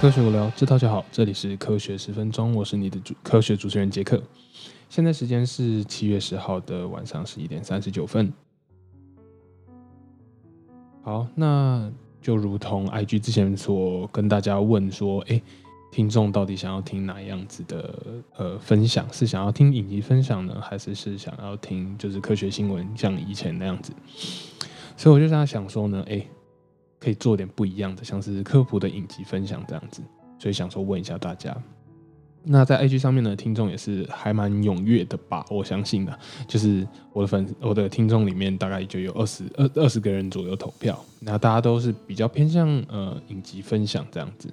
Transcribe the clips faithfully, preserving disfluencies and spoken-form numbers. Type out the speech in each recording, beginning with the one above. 科学无聊，知道就好。这里是科学十分钟，我是你的主科学主持人杰克。现在时间是七月十号的晚上十一点三十九分。好，那就如同 I G 之前所跟大家问说，哎，听众到底想要听哪样子的呃分享？是想要听影集分享呢，还是是想要听就是科学新闻，像以前那样子？所以我就在想说呢，哎。可以做点不一样的，像是科普的影集分享这样子，所以想说问一下大家。那在 I G 上面的听众也是还蛮踊跃的吧，我相信的，就是我的粉丝我的听众里面大概就有二十二十个人左右投票，那大家都是比较偏向呃影集分享这样子，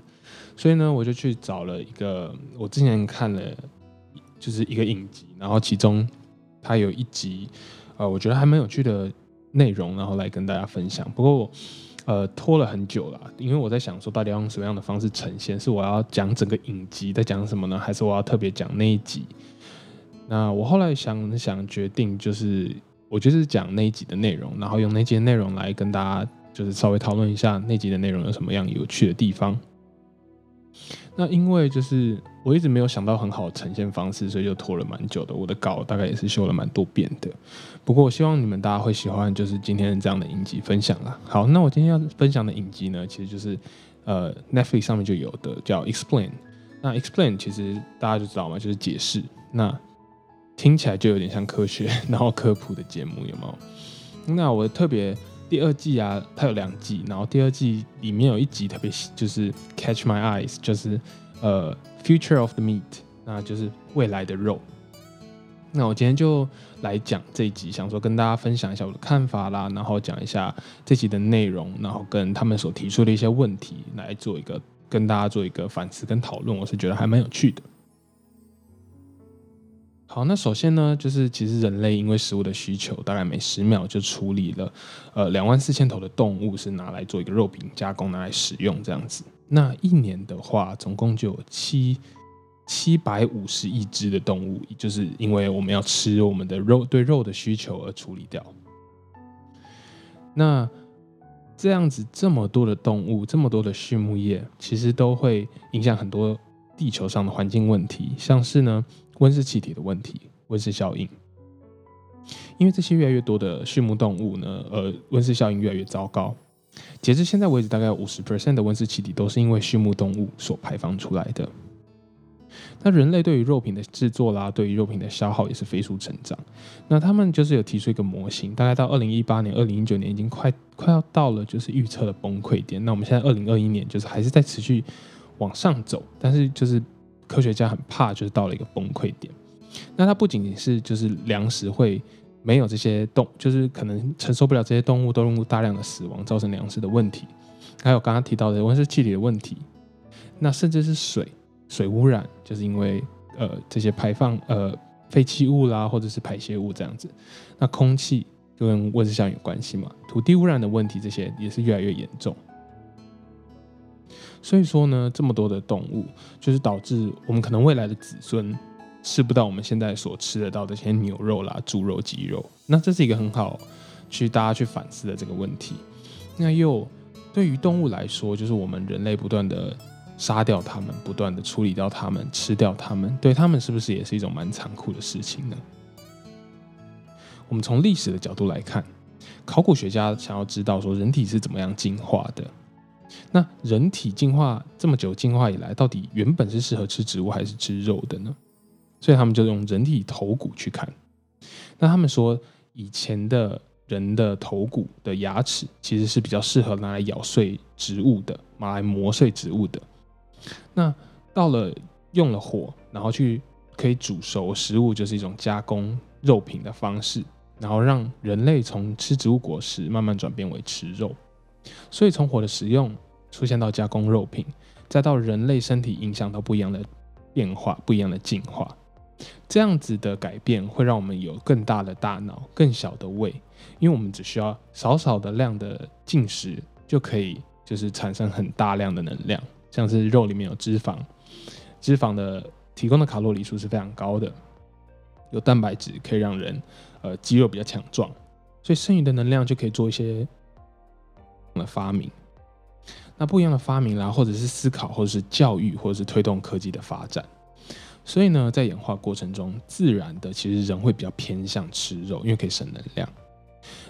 所以呢我就去找了一个我之前看了就是一个影集，然后其中它有一集呃我觉得还蛮有趣的内容，然后来跟大家分享。不过我呃，拖了很久了，因为我在想说，到底要用什么样的方式呈现？是我要讲整个影集在讲什么呢？还是我要特别讲那一集？那我后来想想，决定就是我就是讲那一集的内容，然后用那集的内容来跟大家就是稍微讨论一下那集的内容有什么样有趣的地方。那因为就是我一直没有想到很好的呈现方式，所以就拖了蛮久的。我的稿大概也是修了蛮多遍的。不过我希望你们大家会喜欢，就是今天这样的影集分享啦。好，那我今天要分享的影集呢，其实就是呃 Netflix 上面就有的叫 Explained。那 Explained 其实大家就知道嘛，就是解释。那听起来就有点像科学，然后科普的节目有没有？那我特别。第二季啊，它有两季，然后第二季里面有一集特别就是 Catch My Eyes， 就是呃 Future of the Meat， 那就是未来的肉。那我今天就来讲这一集，想说跟大家分享一下我的看法啦，然后讲一下这集的内容，然后跟他们所提出的一些问题来做一个跟大家做一个反思跟讨论，我是觉得还蛮有趣的。好，那首先呢，就是其实人类因为食物的需求，大概每十秒就处理了呃两万四千头的动物是拿来做一个肉品加工，拿来使用这样子。那一年的话，总共就有七七百五十亿只的动物，就是因为我们要吃我们的肉对肉的需求而处理掉。那这样子这么多的动物，这么多的畜牧业，其实都会影响很多地球上的环境问题，像是呢。温室气体的问题，温室效应，因为这些越来越多的畜牧动物呢，呃，温室效应越来越糟糕。截至现在为止，大概有 百分之五十 的温室气体都是因为畜牧动物所排放出来的。那人类对于肉品的制作啦，对于肉品的消耗也是飞速成长。那他们就是有提出一个模型，大概到二零一八年、二零一九年已经快快要到了就是预测的崩溃点。那我们现在二零二一年就是还是在持续往上走，但是就是。科学家很怕，就是到了一个崩溃点。那它不仅仅是就是粮食会没有这些动，就是可能承受不了这些动物动物大量的死亡，造成粮食的问题，还有刚刚提到的温室气体的问题。那甚至是水水污染，就是因为呃这些排放呃废弃物啦，或者是排泄物这样子。那空气就跟温室效应有关系嘛，土地污染的问题，这些也是越来越严重。所以说呢，这么多的动物，就是导致我们可能未来的子孙吃不到我们现在所吃得到的这些牛肉啦、猪肉、鸡肉。那这是一个很好去大家去反思的这个问题。那又对于动物来说，就是我们人类不断的杀掉它们，不断的处理掉它们，吃掉它们，对它们是不是也是一种蛮残酷的事情呢？我们从历史的角度来看，考古学家想要知道说人体是怎么样进化的。那人体进化这么久进化以来，到底原本是适合吃植物还是吃肉的呢？所以他们就用人体头骨去看。那他们说，以前的人的头骨的牙齿其实是比较适合拿来咬碎植物的，拿来磨碎植物的。那到了用了火，然后去可以煮熟食物，就是一种加工肉品的方式，然后让人类从吃植物果实慢慢转变为吃肉。所以从火的使用出现到加工肉品，再到人类身体影响到不一样的变化、不一样的进化，这样子的改变会让我们有更大的大脑、更小的胃，因为我们只需要少少的量的进食就可以，就是产生很大量的能量，像是肉里面有脂肪，脂肪的提供的卡路里数是非常高的，有蛋白质可以让人呃肌肉比较强壮，所以剩余的能量就可以做一些。的发明，那不一样的发明啦，或者是思考，或者是教育，或者是推动科技的发展。所以呢，在演化过程中，自然的其实人会比较偏向吃肉，因为可以省能量。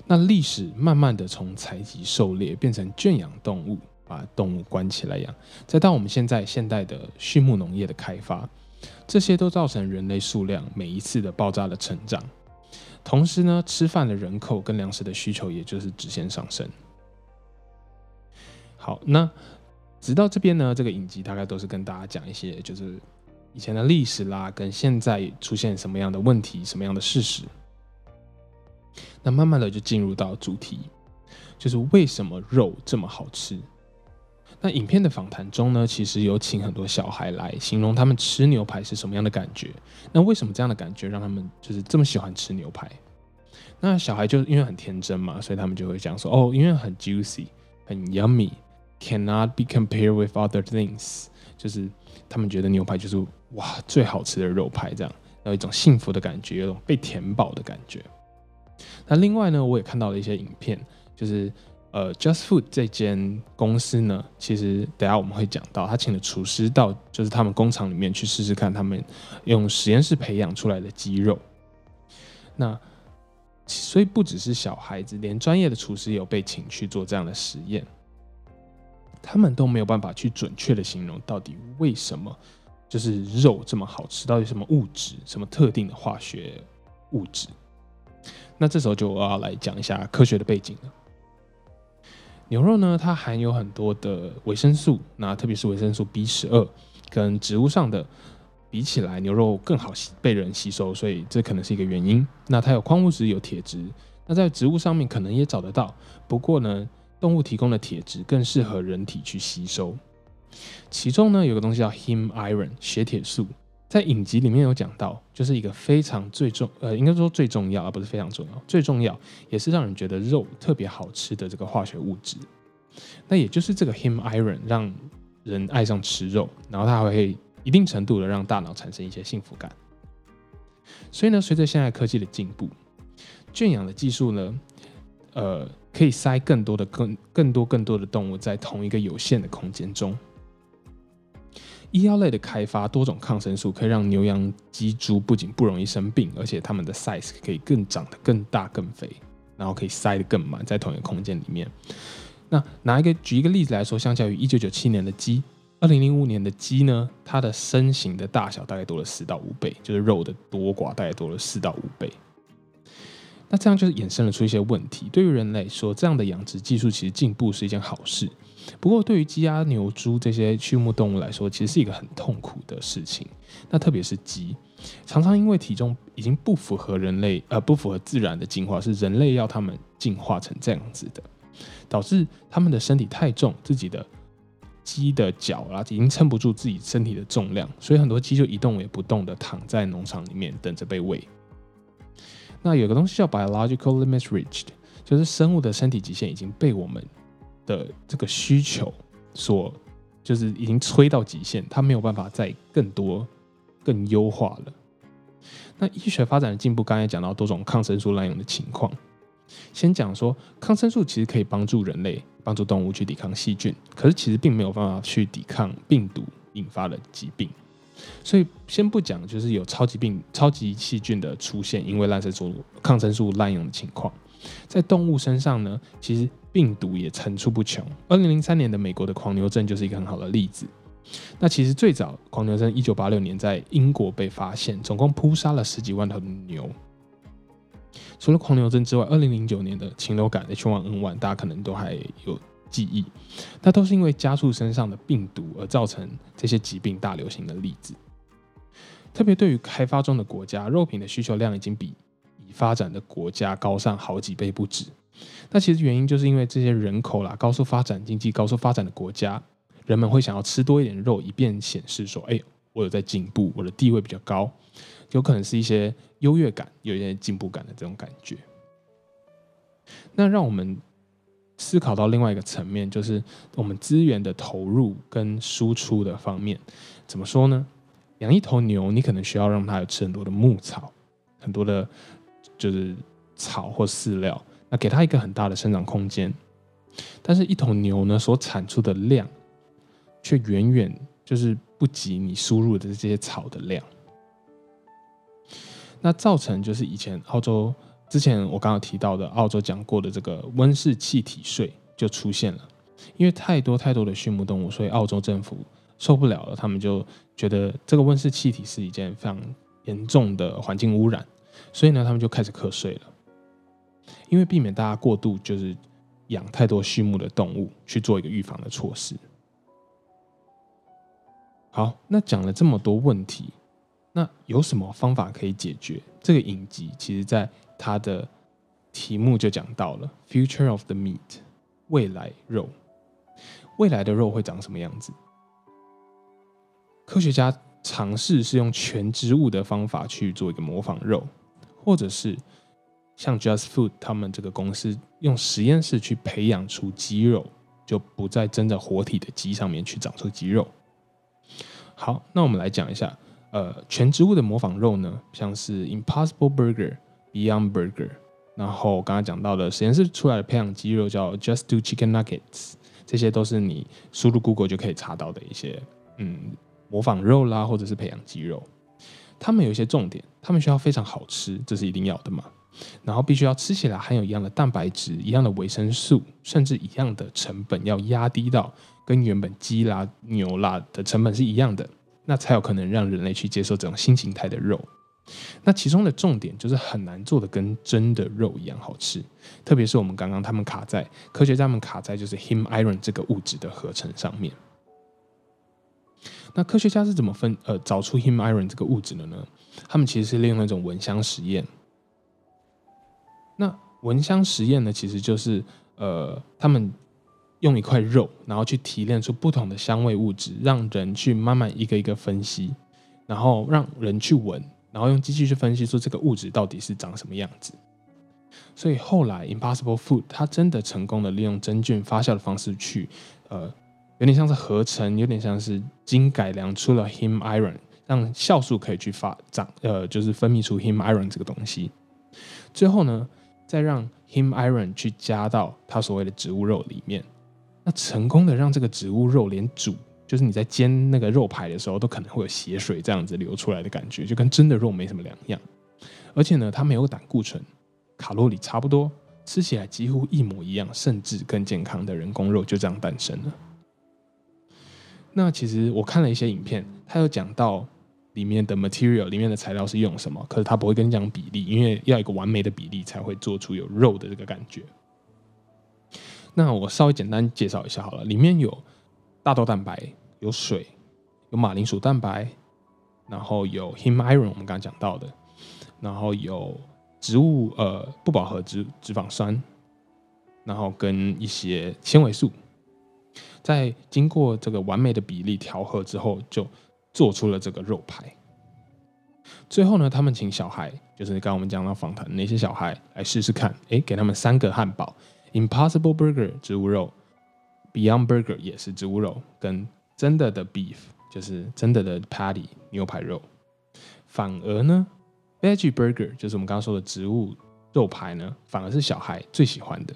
那历史慢慢的从采集狩猎变成圈养动物，把动物关起来养，再到我们现在现代的畜牧农业的开发，这些都造成人类数量每一次的爆炸的成长。同时呢，吃饭的人口跟粮食的需求也就是直线上升。好，那直到这边呢，这个影集大概都是跟大家讲一些就是以前的历史啦，跟现在出现什么样的问题，什么样的事实。那慢慢的就进入到主题，就是为什么肉这么好吃。那影片的访谈中呢，其实有请很多小孩来形容他们吃牛排是什么样的感觉，那为什么这样的感觉让他们就是这么喜欢吃牛排。那小孩就因为很天真嘛，所以他们就会讲说，哦，因为很 juicy， 很 yummy， cannot be compared with other things， 就是他们觉得牛排就是哇最好吃的肉排，这样有一种幸福的感觉，有一种被填饱的感觉。那另外呢，我也看到了一些影片，就是呃 Just Food 这间公司呢，其实等一下我们会讲到，他请了厨师到就是他们工厂里面去试试看他们用实验室培养出来的鸡肉。那所以不只是小孩子，连专业的厨师也有被请去做这样的实验，他们都没有办法去准确的形容到底为什么就是肉这么好吃，到底什么物质，什么特定的化学物质。那这时候就我要来讲一下科学的背景了。牛肉呢，它含有很多的维生素，那特别是维生素 B 十二， 跟植物上的比起来，牛肉更好被人吸收，所以这可能是一个原因。那它有矿物质，有铁质，那在植物上面可能也找得到，不过呢，动物提供的铁质更适合人体去吸收。其中呢，有个东西叫 hem iron 血铁素，在影集里面有讲到，就是一个非常最重呃，应该说最重要啊，不是非常重要，最重要也是让人觉得肉特别好吃的这个化学物质。那也就是这个 hem iron 让人爱上吃肉，然后它还会一定程度的让大脑产生一些幸福感。所以呢，随着现在科技的进步，圈养的技术呢，呃，可以塞更多的更更多更多的动物在同一个有限的空间中。医药类的开发，多种抗生素可以让牛羊鸡猪不仅不容易生病，而且它们的 size 可以更长得更大更肥，然后可以塞得更满，在同一个空间里面。那拿一个举一个例子来说，相较于一九九七年的鸡，二零零五年的鸡呢，它的身形的大小大概多了四到五倍，就是肉的多寡大概多了四到五倍。那这样就是衍生了出一些问题。对于人来说，这样的养殖技术其实进步是一件好事，不过对于鸡鸭牛猪这些畜牧动物来说，其实是一个很痛苦的事情。那特别是鸡，常常因为体重已经不符合人类呃不符合自然的进化，是人类要他们进化成这样子的，导致他们的身体太重，自己的鸡的脚啦已经撑不住自己身体的重量，所以很多鸡就一动也不动的躺在农场里面等着被喂。那有个东西叫 biological limits reached， 就是生物的身体极限已经被我们的这个需求所就是已经催到极限，它没有办法再更多更优化了。那医学发展的进步，刚才讲到多种抗生素滥用的情况，先讲说抗生素其实可以帮助人类帮助动物去抵抗细菌，可是其实并没有办法去抵抗病毒引发的疾病。所以先不讲就是有超级病超级细菌的出现，因为滥用抗生素滥用的情况，在动物身上呢，其实病毒也层出不穷。二零零三年的美国的狂牛症就是一个很好的例子。那其实最早狂牛症一九八六年在英国被发现，总共扑杀了十几万头牛。除了狂牛症之外，二零零九年的禽流感 H 一 N 一 大家可能都还有记忆，那都是因为家畜身上的病毒而造成这些疾病大流行的例子。特别对于开发中的国家，肉品的需求量已经比已发展的国家高上好几倍不止。那其实原因就是因为这些人口啦，高速发展经济高速发展的国家，人们会想要吃多一点肉，以便显示说，哎，我有在进步，我的地位比较高，有可能是一些优越感，有一些进步感的这种感觉。那让我们思考到另外一个层面，就是我们资源的投入跟输出的方面。怎么说呢？养一头牛，你可能需要让它有吃很多的牧草，很多的就是草或饲料，那给它一个很大的生长空间。但是一头牛呢所产出的量却远远就是不及你输入的这些草的量。那造成就是以前澳洲之前我刚刚提到的澳洲讲过的这个温室气体税就出现了，因为太多太多的畜牧动物，所以澳洲政府受不了了，他们就觉得这个温室气体是一件非常严重的环境污染，所以呢他们就开始课税了，因为避免大家过度就是养太多畜牧的动物，去做一个预防的措施。好，那讲了这么多问题，那有什么方法可以解决？这个影集其实在它的题目就讲到了 Future of the Meat， 未来肉，未来的肉会长什么样子？科学家尝试是用全植物的方法去做一个模仿肉，或者是像 Just Food 他们这个公司用实验室去培养出鸡肉，就不在真的活体的鸡上面去长出鸡肉。好，那我们来讲一下呃，全植物的模仿肉呢，像是 Impossible Burger、Beyond Burger， 然后刚刚讲到的实验室出来的培养鸡肉叫 Just Do Chicken Nuggets， 这些都是你输入 Google 就可以查到的一些嗯模仿肉啦，或者是培养鸡肉。他们有一些重点，他们需要非常好吃，这是一定要的嘛。然后必须要吃起来含有一样的蛋白质、一样的维生素，甚至一样的成本要压低到跟原本鸡啦、牛啦的成本是一样的。那才有可能让人类去接受这种新形态的肉。那其中的重点就是很难做的跟真的肉一样好吃，特别是我们刚刚他们卡在科学家们卡在就是 hem iron 这个物质的合成上面。那科学家是怎么分呃找出 hem iron 这个物质的呢？他们其实是利用那种蚊香实验。那蚊香实验呢，其实就是呃他们用一块肉，然后去提炼出不同的香味物质，让人去慢慢一个一个分析，然后让人去闻，然后用机器去分析出这个物质到底是长什么样子。所以后来 Impossible Food 它真的成功的利用真菌发酵的方式去呃，有点像是合成，有点像是经改良出了 hem iron， 让酵素可以去发长呃，就是分泌出 hem iron 这个东西。最后呢，再让 hem iron 去加到它所谓的植物肉里面。那成功的让这个植物肉连煮，就是你在煎那个肉排的时候，都可能会有血水这样子流出来的感觉，就跟真的肉没什么两样。而且呢，它没有胆固醇，卡路里差不多，吃起来几乎一模一样，甚至更健康的人工肉就这样诞生了。那其实我看了一些影片，它有讲到里面的 material， 里面的材料是用什么，可是它不会跟你讲比例，因为要一个完美的比例才会做出有肉的这个感觉。那我稍微简单介绍一下好了，里面有大豆蛋白，有水，有马铃薯蛋白，然后有 hem iron 我们刚刚讲到的，然后有植物呃不饱和 脂, 脂肪酸，然后跟一些纤维素，在经过这个完美的比例调和之后，就做出了这个肉排。最后呢，他们请小孩，就是刚刚我们讲到访谈那些小孩来试试看，诶，给他们三个汉堡。Impossible Burger 植物肉， Beyond Burger 也是植物肉，跟真的的 beef 就是真的的 patty 牛排肉。反而呢 Veggie Burger 就是我们刚刚说的植物肉排呢，反而是小孩最喜欢的。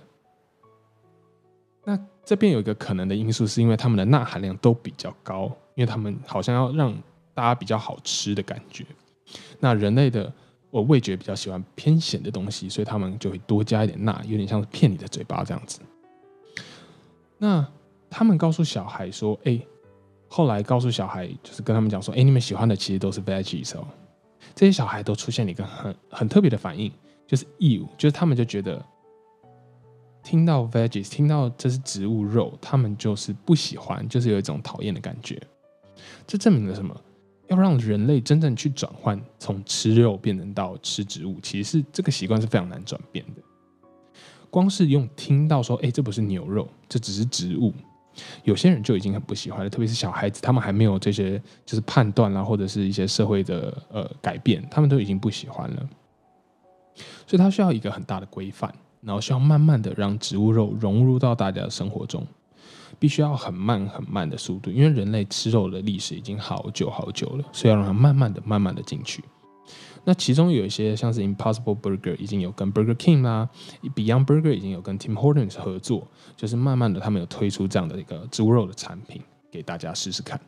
那这边有一个可能的因素是因为他们的钠含量都比较高，因为他们好像要让大家比较好吃的感觉。那人类的我味觉比较喜欢偏咸的东西，所以他们就会多加一点钠，有点像是骗你的嘴巴这样子。那他们告诉小孩说，哎、欸，后来告诉小孩就是跟他们讲说，哎、欸，你们喜欢的其实都是 veggies 哦。这些小孩都出现了一个很很特别的反应，就是 ew， 就是他们就觉得听到 veggies， 听到这是植物肉，他们就是不喜欢，就是有一种讨厌的感觉。这证明了什么？要让人类真正去转换，从吃肉变成到吃植物，其实这个习惯是非常难转变的。光是用听到说，哎、欸，这不是牛肉，这只是植物，有些人就已经很不喜欢了。特别是小孩子，他们还没有这些就是判断啦，或者是一些社会的呃改变，他们都已经不喜欢了。所以，他需要一个很大的规范，然后需要慢慢的让植物肉融入到大家的生活中。必须要很慢很慢的速度，因为人类吃肉的历史已经好久好久了，所以要让它慢慢的慢慢的进去。那其中有一些像是 Impossible Burger 已经有跟 Burger King 啦 Beyond Burger 已经有跟 Tim Hortons 合作，就是慢慢的他们有推出这样的一个猪肉的产品给大家试试看。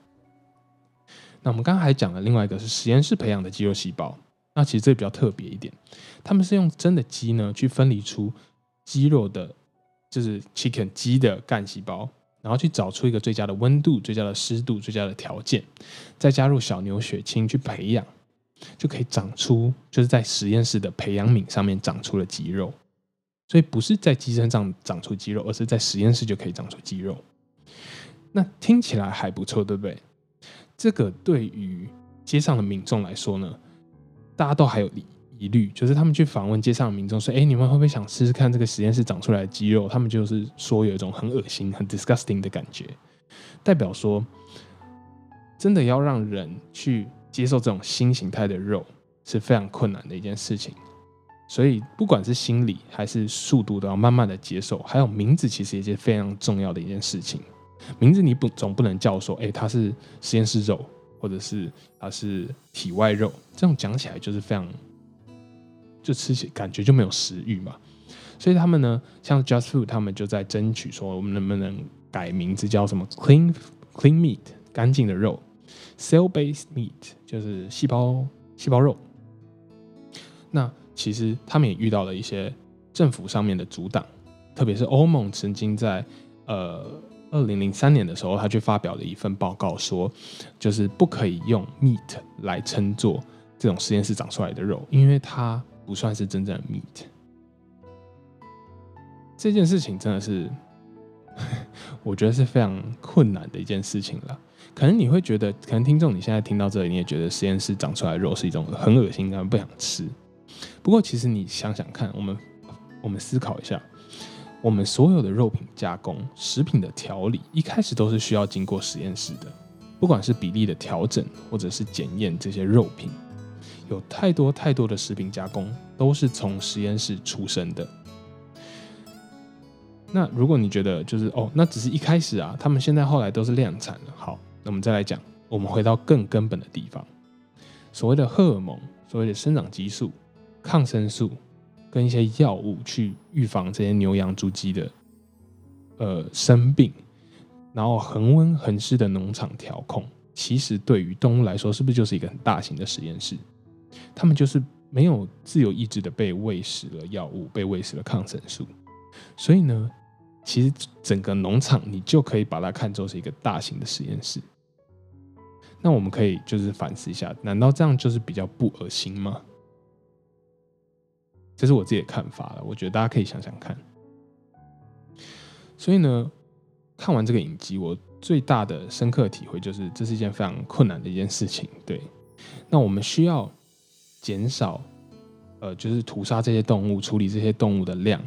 那我们刚才还讲了另外一个是实验室培养的肌肉细胞，那其实这比较特别一点，他们是用真的鸡呢去分离出鸡肉的就是 chicken 鸡的干细胞，然后去找出一个最佳的温度、最佳的湿度、最佳的条件，再加入小牛血清去培养，就可以长出就是在实验室的培养皿上面长出了肌肉。所以不是在鸡身上长出肌肉，而是在实验室就可以长出肌肉。那听起来还不错，对不对？这个对于街上的民众来说呢，大家都还有理疑虑，就是他们去访问街上的民众说，哎，你们会不会想试试看这个实验室长出来的肌肉，他们就是说有一种很恶心很 disgusting 的感觉，代表说真的要让人去接受这种新形态的肉是非常困难的一件事情。所以不管是心理还是速度都要慢慢的接受，还有名字其实也是非常重要的一件事情。名字你不总不能叫说哎、欸，它是实验室肉，或者是它是体外肉，这种讲起来就是非常就吃起感觉就没有食欲嘛。所以他们呢，像 Just Food 他们就在争取说我们能不能改名字叫什么 Clean, Clean Meat 干净的肉， cell-based meat 就是细胞细胞肉。那其实他们也遇到了一些政府上面的阻挡，特别是欧盟曾经在呃二零零三年的时候他去发表了一份报告说，就是不可以用 meat 来称作这种实验室长出来的肉，因为它不算是真正的 meat。 这件事情真的是我觉得是非常困难的一件事情了。可能你会觉得，可能听众你现在听到这里你也觉得实验室长出来的肉是一种很恶心的不想吃，不过其实你想想看，我们我们思考一下，我们所有的肉品加工食品的调理一开始都是需要经过实验室的，不管是比例的调整或者是检验，这些肉品有太多太多的食品加工都是从实验室出生的。那如果你觉得就是哦，那只是一开始啊，他们现在后来都是量产了，好，那我们再来讲，我们回到更根本的地方，所谓的荷尔蒙、所谓的生长激素、抗生素跟一些药物去预防这些牛羊猪鸡的呃生病，然后恒温恒湿的农场调控，其实对于动物来说是不是就是一个很大型的实验室？他们就是没有自由意志的被喂食了药物，被喂食了抗生素。所以呢，其实整个农场你就可以把它看作是一个大型的实验室。那我们可以就是反思一下，难道这样就是比较不恶心吗？这是我自己的看法了，我觉得大家可以想想看。所以呢，看完这个影集，我最大的深刻的体会就是，这是一件非常困难的一件事情。对，那我们需要减少，呃，就是屠杀这些动物、处理这些动物的量。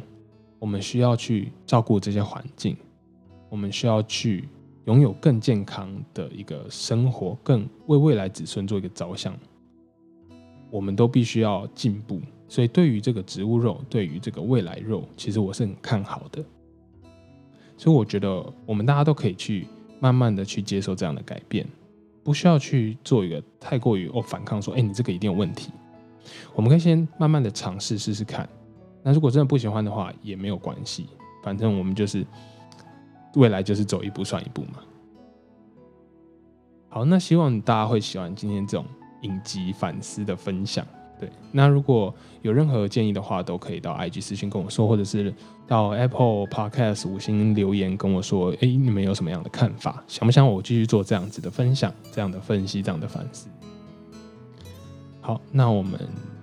我们需要去照顾这些环境，我们需要去拥有更健康的一个生活，更为未来子孙做一个着想。我们都必须要进步，所以对于这个植物肉，对于这个未来肉，其实我是很看好的。所以我觉得我们大家都可以去慢慢的去接受这样的改变，不需要去做一个太过于、哦、反抗说，哎、欸，你这个一定有问题。我们可以先慢慢的尝试试试看。那如果真的不喜欢的话，也没有关系，反正我们就是未来就是走一步算一步嘛。好，那希望大家会喜欢今天这种影集反思的分享。对，那如果有任何建议的话，都可以到 I G 私讯跟我说，或者是到 Apple Podcast 五星留言跟我说，哎，你们有什么样的看法？想不想我继续做这样子的分享、这样的分析、这样的反思？好，那我们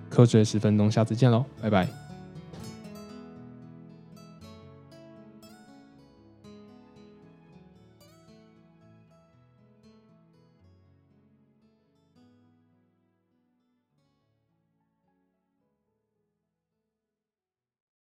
科学十分钟，下次见喽，拜拜。